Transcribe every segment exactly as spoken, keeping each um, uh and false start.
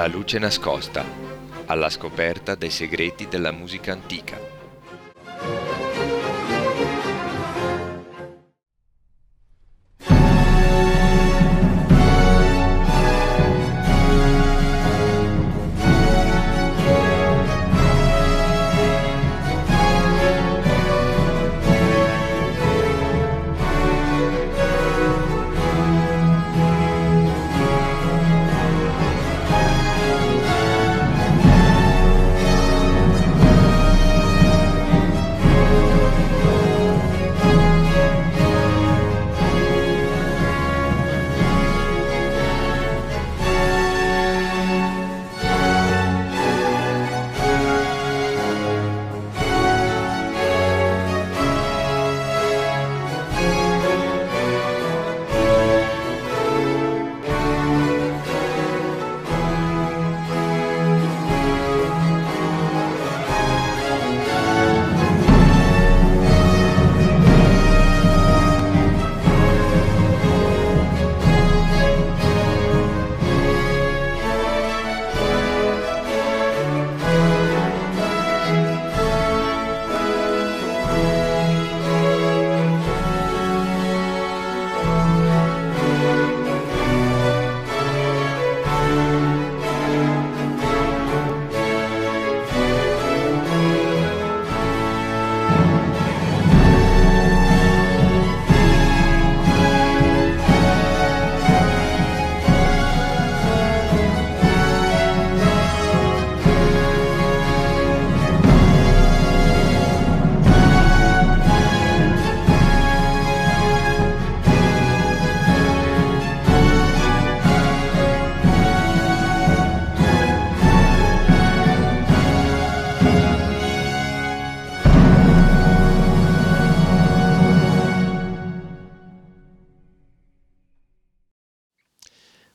La luce nascosta, alla scoperta dei segreti della musica antica.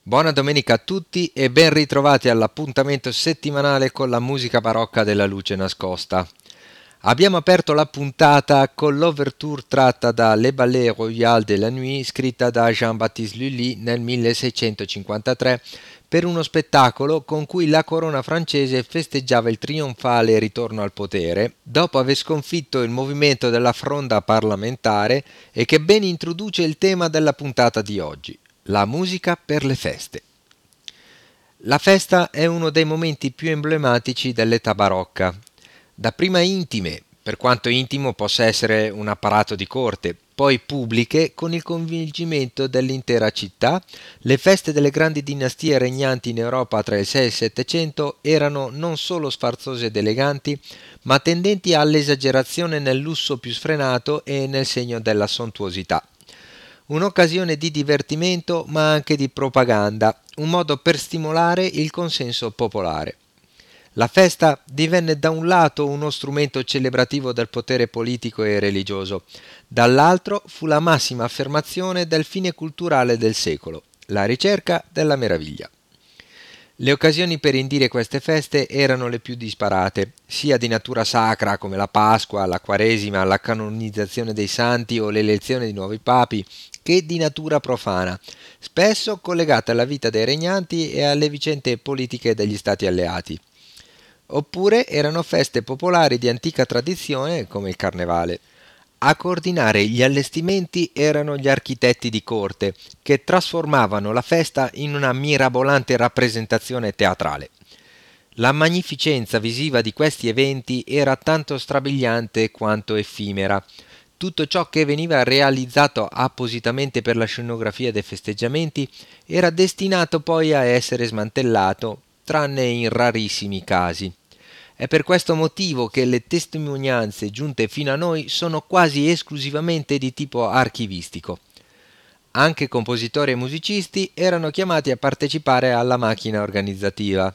Buona domenica a tutti e ben ritrovati all'appuntamento settimanale con la musica barocca della luce nascosta. Abbiamo aperto la puntata con l'ouverture tratta da Le Ballet Royal de la Nuit, scritta da Jean-Baptiste Lully nel milleseicentocinquantatré per uno spettacolo con cui la corona francese festeggiava il trionfale ritorno al potere, dopo aver sconfitto il movimento della fronda parlamentare e che ben introduce il tema della puntata di oggi. La musica per le feste. La festa è uno dei momenti più emblematici dell'età barocca. Dapprima intime, per quanto intimo possa essere un apparato di corte, poi pubbliche con il coinvolgimento dell'intera città, le feste delle grandi dinastie regnanti in Europa tra il seicento e il settecento erano non solo sfarzose ed eleganti, ma tendenti all'esagerazione nel lusso più sfrenato e nel segno della sontuosità. Un'occasione di divertimento ma anche di propaganda, un modo per stimolare il consenso popolare. La festa divenne da un lato uno strumento celebrativo del potere politico e religioso, dall'altro fu la massima affermazione del fine culturale del secolo, la ricerca della meraviglia. Le occasioni per indire queste feste erano le più disparate, sia di natura sacra come la Pasqua, la Quaresima, la canonizzazione dei santi o l'elezione di nuovi papi, che di natura profana, spesso collegate alla vita dei regnanti e alle vicende politiche degli stati alleati. Oppure erano feste popolari di antica tradizione come il Carnevale. A coordinare gli allestimenti erano gli architetti di corte, che trasformavano la festa in una mirabolante rappresentazione teatrale. La magnificenza visiva di questi eventi era tanto strabiliante quanto effimera. Tutto ciò che veniva realizzato appositamente per la scenografia dei festeggiamenti era destinato poi a essere smantellato, tranne in rarissimi casi. È per questo motivo che le testimonianze giunte fino a noi sono quasi esclusivamente di tipo archivistico. Anche compositori e musicisti erano chiamati a partecipare alla macchina organizzativa.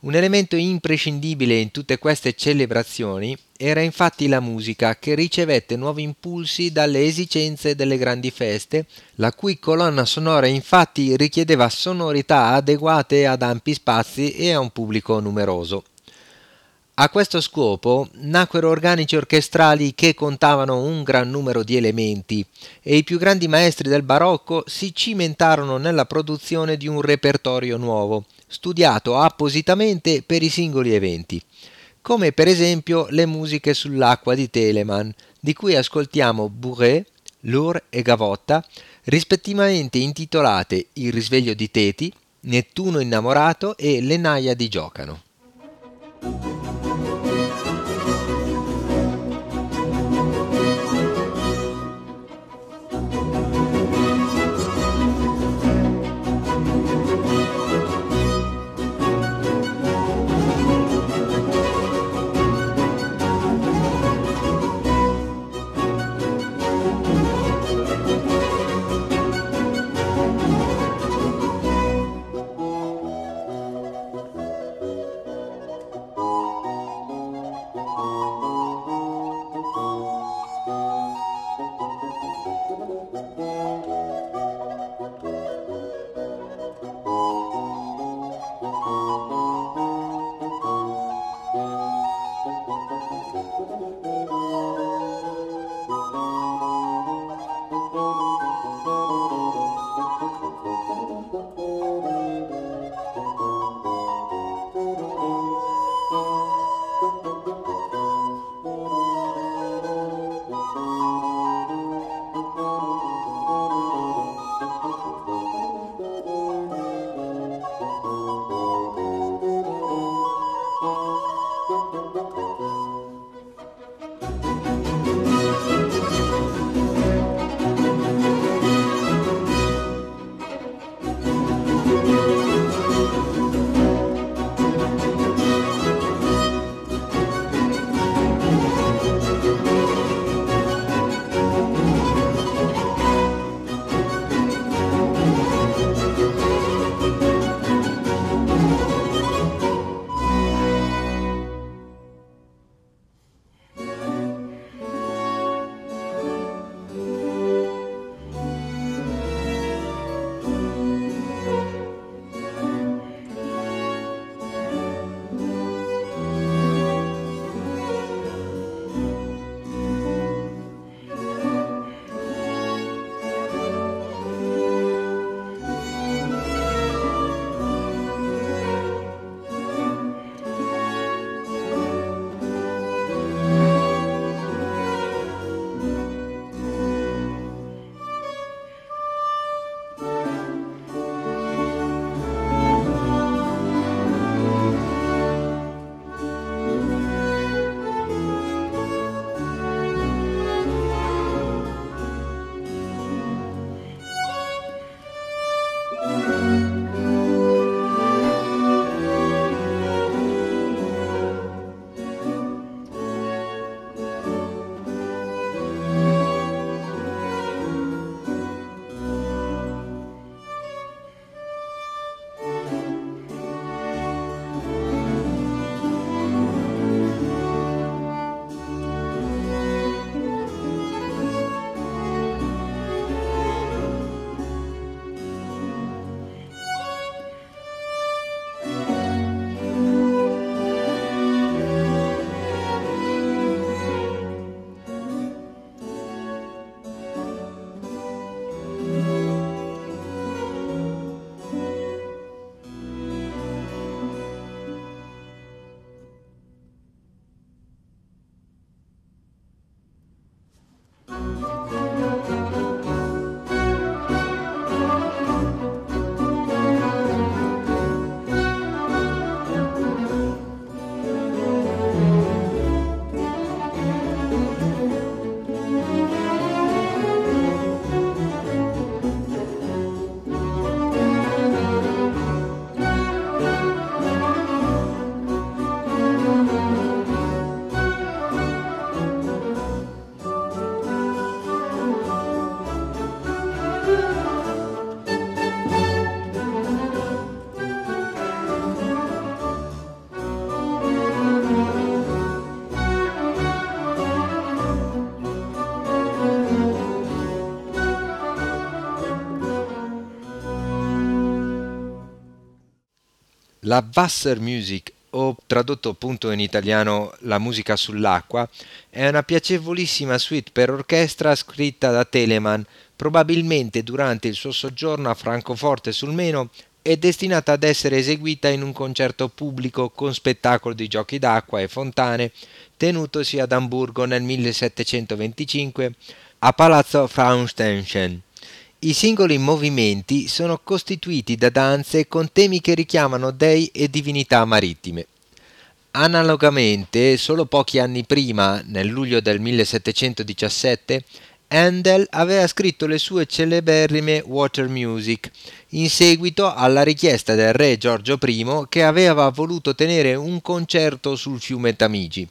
Un elemento imprescindibile in tutte queste celebrazioni era infatti la musica, che ricevette nuovi impulsi dalle esigenze delle grandi feste, la cui colonna sonora infatti richiedeva sonorità adeguate ad ampi spazi e a un pubblico numeroso. A questo scopo nacquero organici orchestrali che contavano un gran numero di elementi e i più grandi maestri del barocco si cimentarono nella produzione di un repertorio nuovo, studiato appositamente per i singoli eventi, come per esempio le musiche sull'acqua di Telemann, di cui ascoltiamo Bourrée, Lourdes e Gavotta, rispettivamente intitolate Il risveglio di Teti, Nettuno innamorato e Le Naiadi giocano. La Wasser Musik o tradotto appunto in italiano La musica sull'acqua, è una piacevolissima suite per orchestra scritta da Telemann, probabilmente durante il suo soggiorno a Francoforte sul Meno, è destinata ad essere eseguita in un concerto pubblico con spettacolo di giochi d'acqua e fontane, tenutosi ad Amburgo nel millesettecentoventicinque a Palazzo Fraunstein. I singoli movimenti sono costituiti da danze con temi che richiamano dei e divinità marittime. Analogamente, solo pochi anni prima, nel luglio del millesettecentodiciassette, Handel aveva scritto le sue celeberrime Water Music, in seguito alla richiesta del re Giorgio Primo che aveva voluto tenere un concerto sul fiume Tamigi.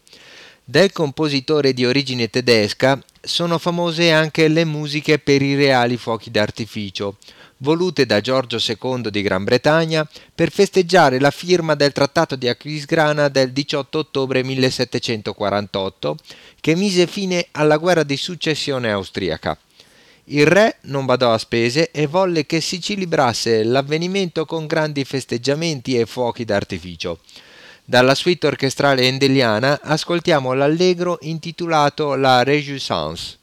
Del compositore di origine tedesca sono famose anche le musiche per i reali fuochi d'artificio, volute da Giorgio Secondo di Gran Bretagna per festeggiare la firma del Trattato di Aquisgrana del diciotto ottobre millesettecentoquarantotto, che mise fine alla guerra di successione austriaca. Il re non badò a spese e volle che si celebrasse l'avvenimento con grandi festeggiamenti e fuochi d'artificio. Dalla suite orchestrale handeliana ascoltiamo l'allegro intitolato La Réjouissance.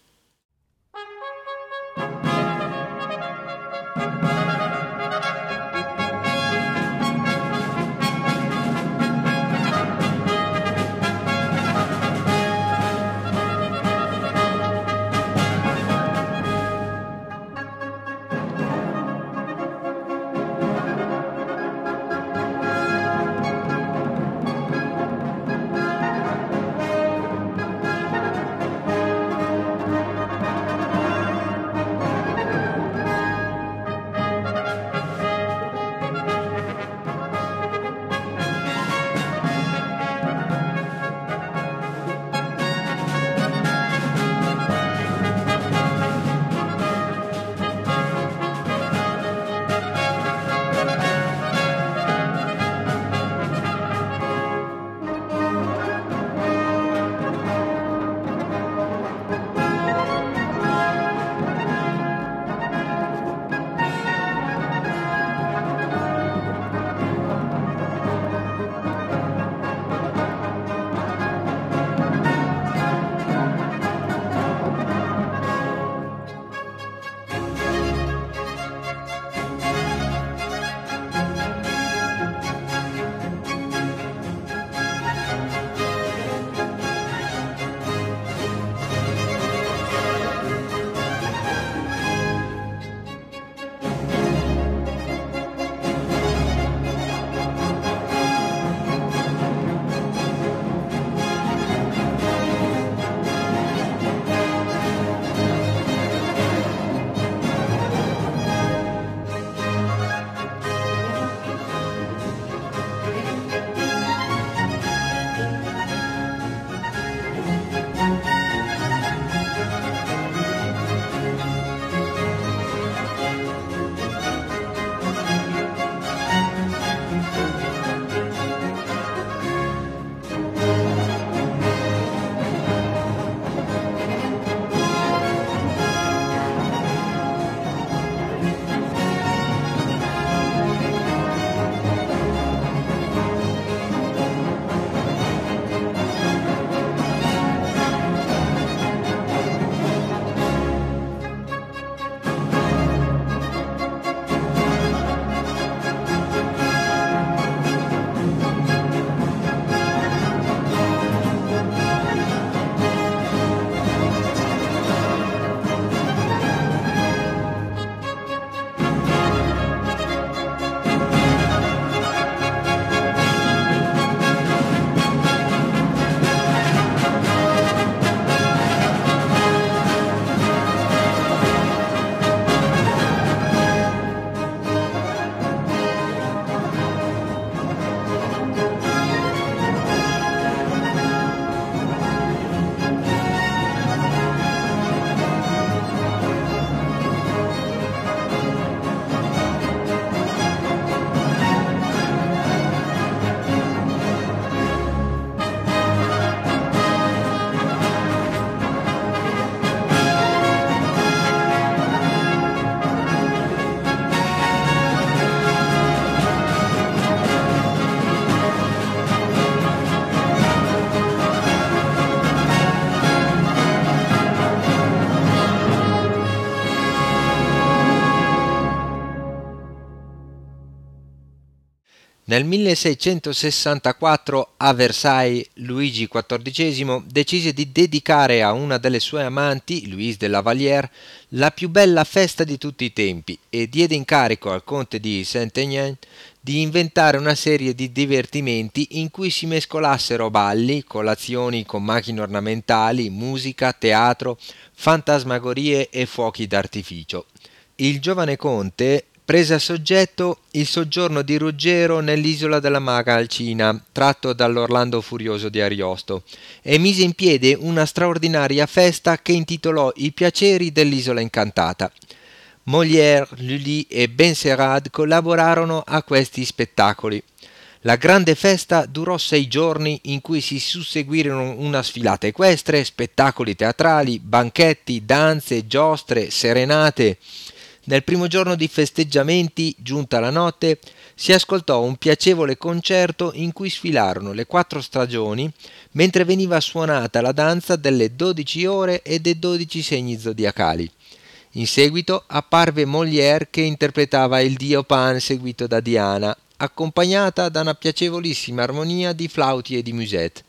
Nel milleseicentosessantaquattro a Versailles Luigi quattordicesimo decise di dedicare a una delle sue amanti, Louise de la Vallière, la più bella festa di tutti i tempi e diede incarico al conte di Saint-Aignan di inventare una serie di divertimenti in cui si mescolassero balli, colazioni con macchine ornamentali, musica, teatro, fantasmagorie e fuochi d'artificio. Il giovane conte prese a soggetto il soggiorno di Ruggero nell'isola della maga Alcina, tratto dall'Orlando furioso di Ariosto, e mise in piedi una straordinaria festa che intitolò I piaceri dell'isola incantata. Molière, Lully e Benserade collaborarono a questi spettacoli. La grande festa durò sei giorni in cui si susseguirono una sfilata equestre, spettacoli teatrali, banchetti, danze, giostre, serenate. Nel primo giorno di festeggiamenti, giunta la notte, si ascoltò un piacevole concerto in cui sfilarono le quattro stagioni mentre veniva suonata la danza delle dodici ore e dei dodici segni zodiacali. In seguito apparve Molière che interpretava il dio Pan seguito da Diana, accompagnata da una piacevolissima armonia di flauti e di musette.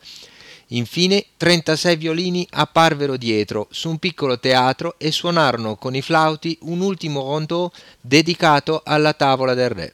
Infine trentasei violini apparvero dietro su un piccolo teatro e suonarono con i flauti un ultimo rondò dedicato alla tavola del re.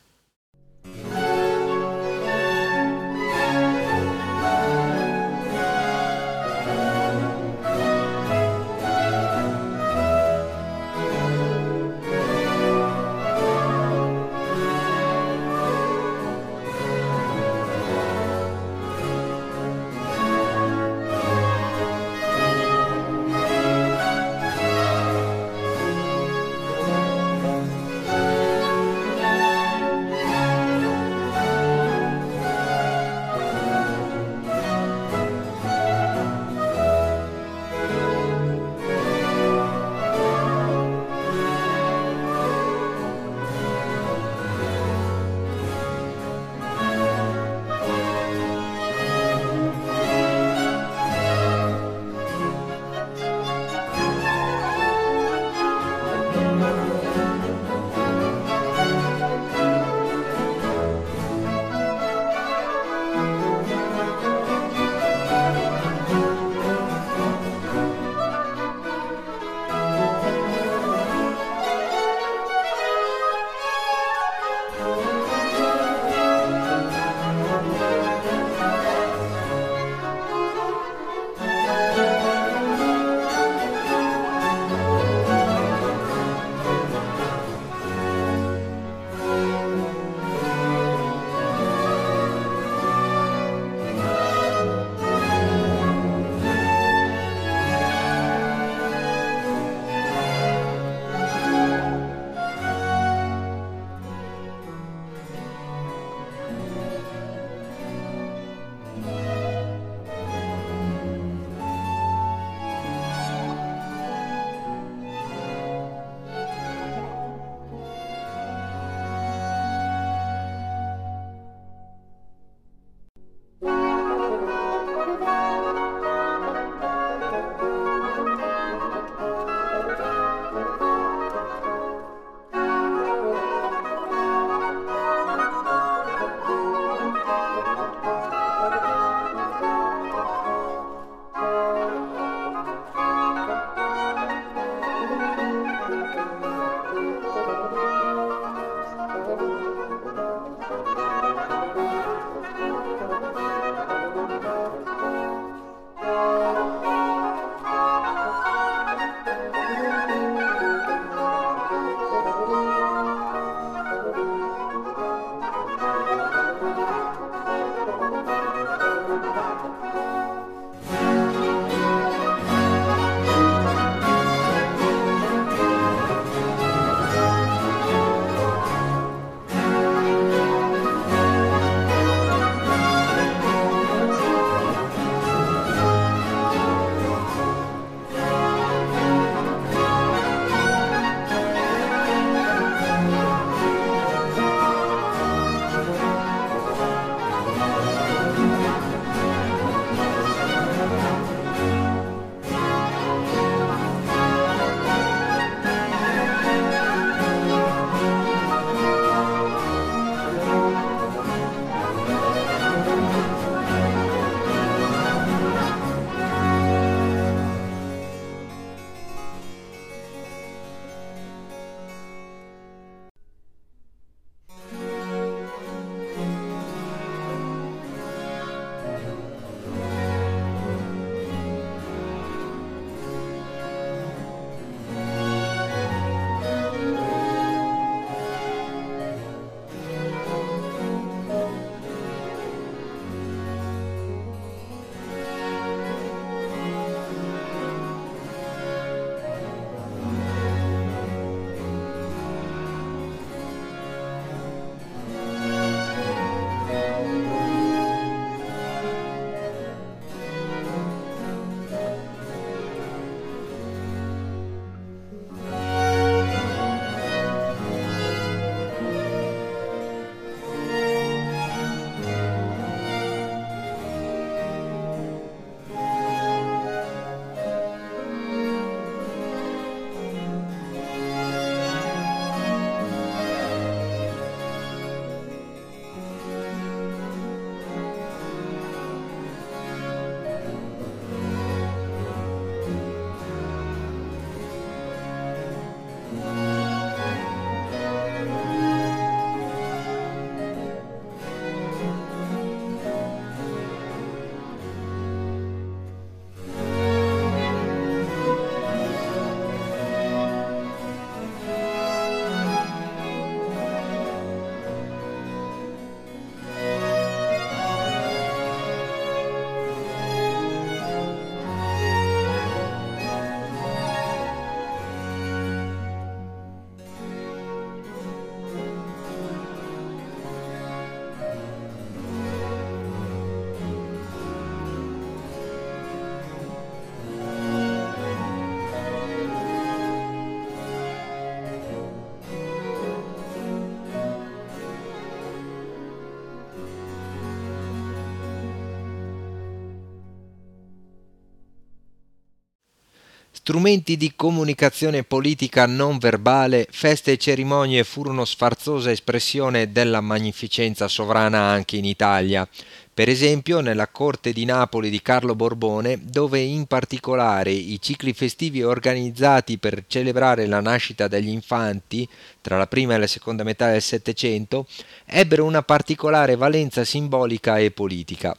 Strumenti di comunicazione politica non verbale, feste e cerimonie furono sfarzosa espressione della magnificenza sovrana anche in Italia. Per esempio nella corte di Napoli di Carlo Borbone, dove in particolare i cicli festivi organizzati per celebrare la nascita degli infanti tra la prima e la seconda metà del Settecento ebbero una particolare valenza simbolica e politica.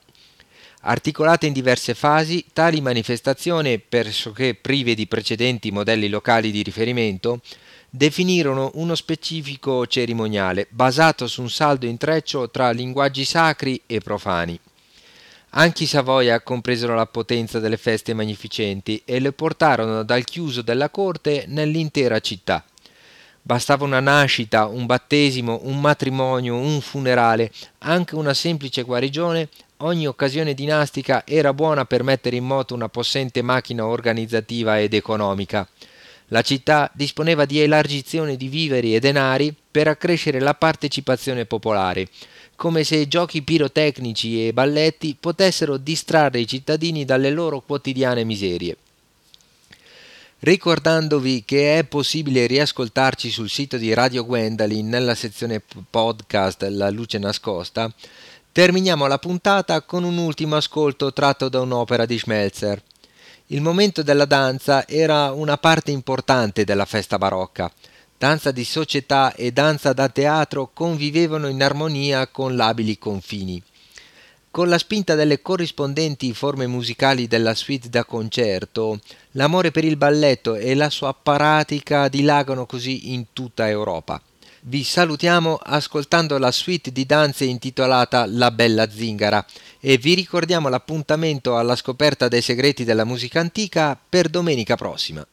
Articolate in diverse fasi, tali manifestazioni, pressoché prive di precedenti modelli locali di riferimento, definirono uno specifico cerimoniale basato su un saldo intreccio tra linguaggi sacri e profani. Anche i Savoia compresero la potenza delle feste magnificenti e le portarono dal chiuso della corte nell'intera città. Bastava una nascita, un battesimo, un matrimonio, un funerale, anche una semplice guarigione. Ogni occasione dinastica era buona per mettere in moto una possente macchina organizzativa ed economica. La città disponeva di elargizione di viveri e denari per accrescere la partecipazione popolare, come se giochi pirotecnici e balletti potessero distrarre i cittadini dalle loro quotidiane miserie. Ricordandovi che è possibile riascoltarci sul sito di Radio Gwendalin nella sezione podcast La luce nascosta, terminiamo la puntata con un ultimo ascolto tratto da un'opera di Schmelzer. Il momento della danza era una parte importante della festa barocca. Danza di società e danza da teatro convivevano in armonia con labili confini. Con la spinta delle corrispondenti forme musicali della suite da concerto, l'amore per il balletto e la sua apparatica dilagano così in tutta Europa. Vi salutiamo ascoltando la suite di danze intitolata La bella zingara e vi ricordiamo l'appuntamento alla scoperta dei segreti della musica antica per domenica prossima.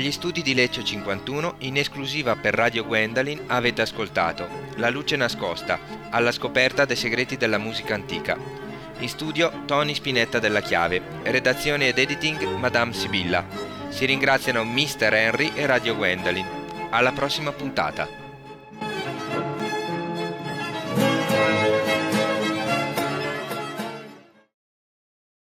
Dagli studi di Lecce cinquantuno, in esclusiva per Radio Gwendalin, avete ascoltato La luce nascosta, alla scoperta dei segreti della musica antica. In studio Tony Spinetta della Chiave, redazione ed editing Madame Sibilla. Si ringraziano mister Henry e Radio Gwendalin. Alla prossima puntata!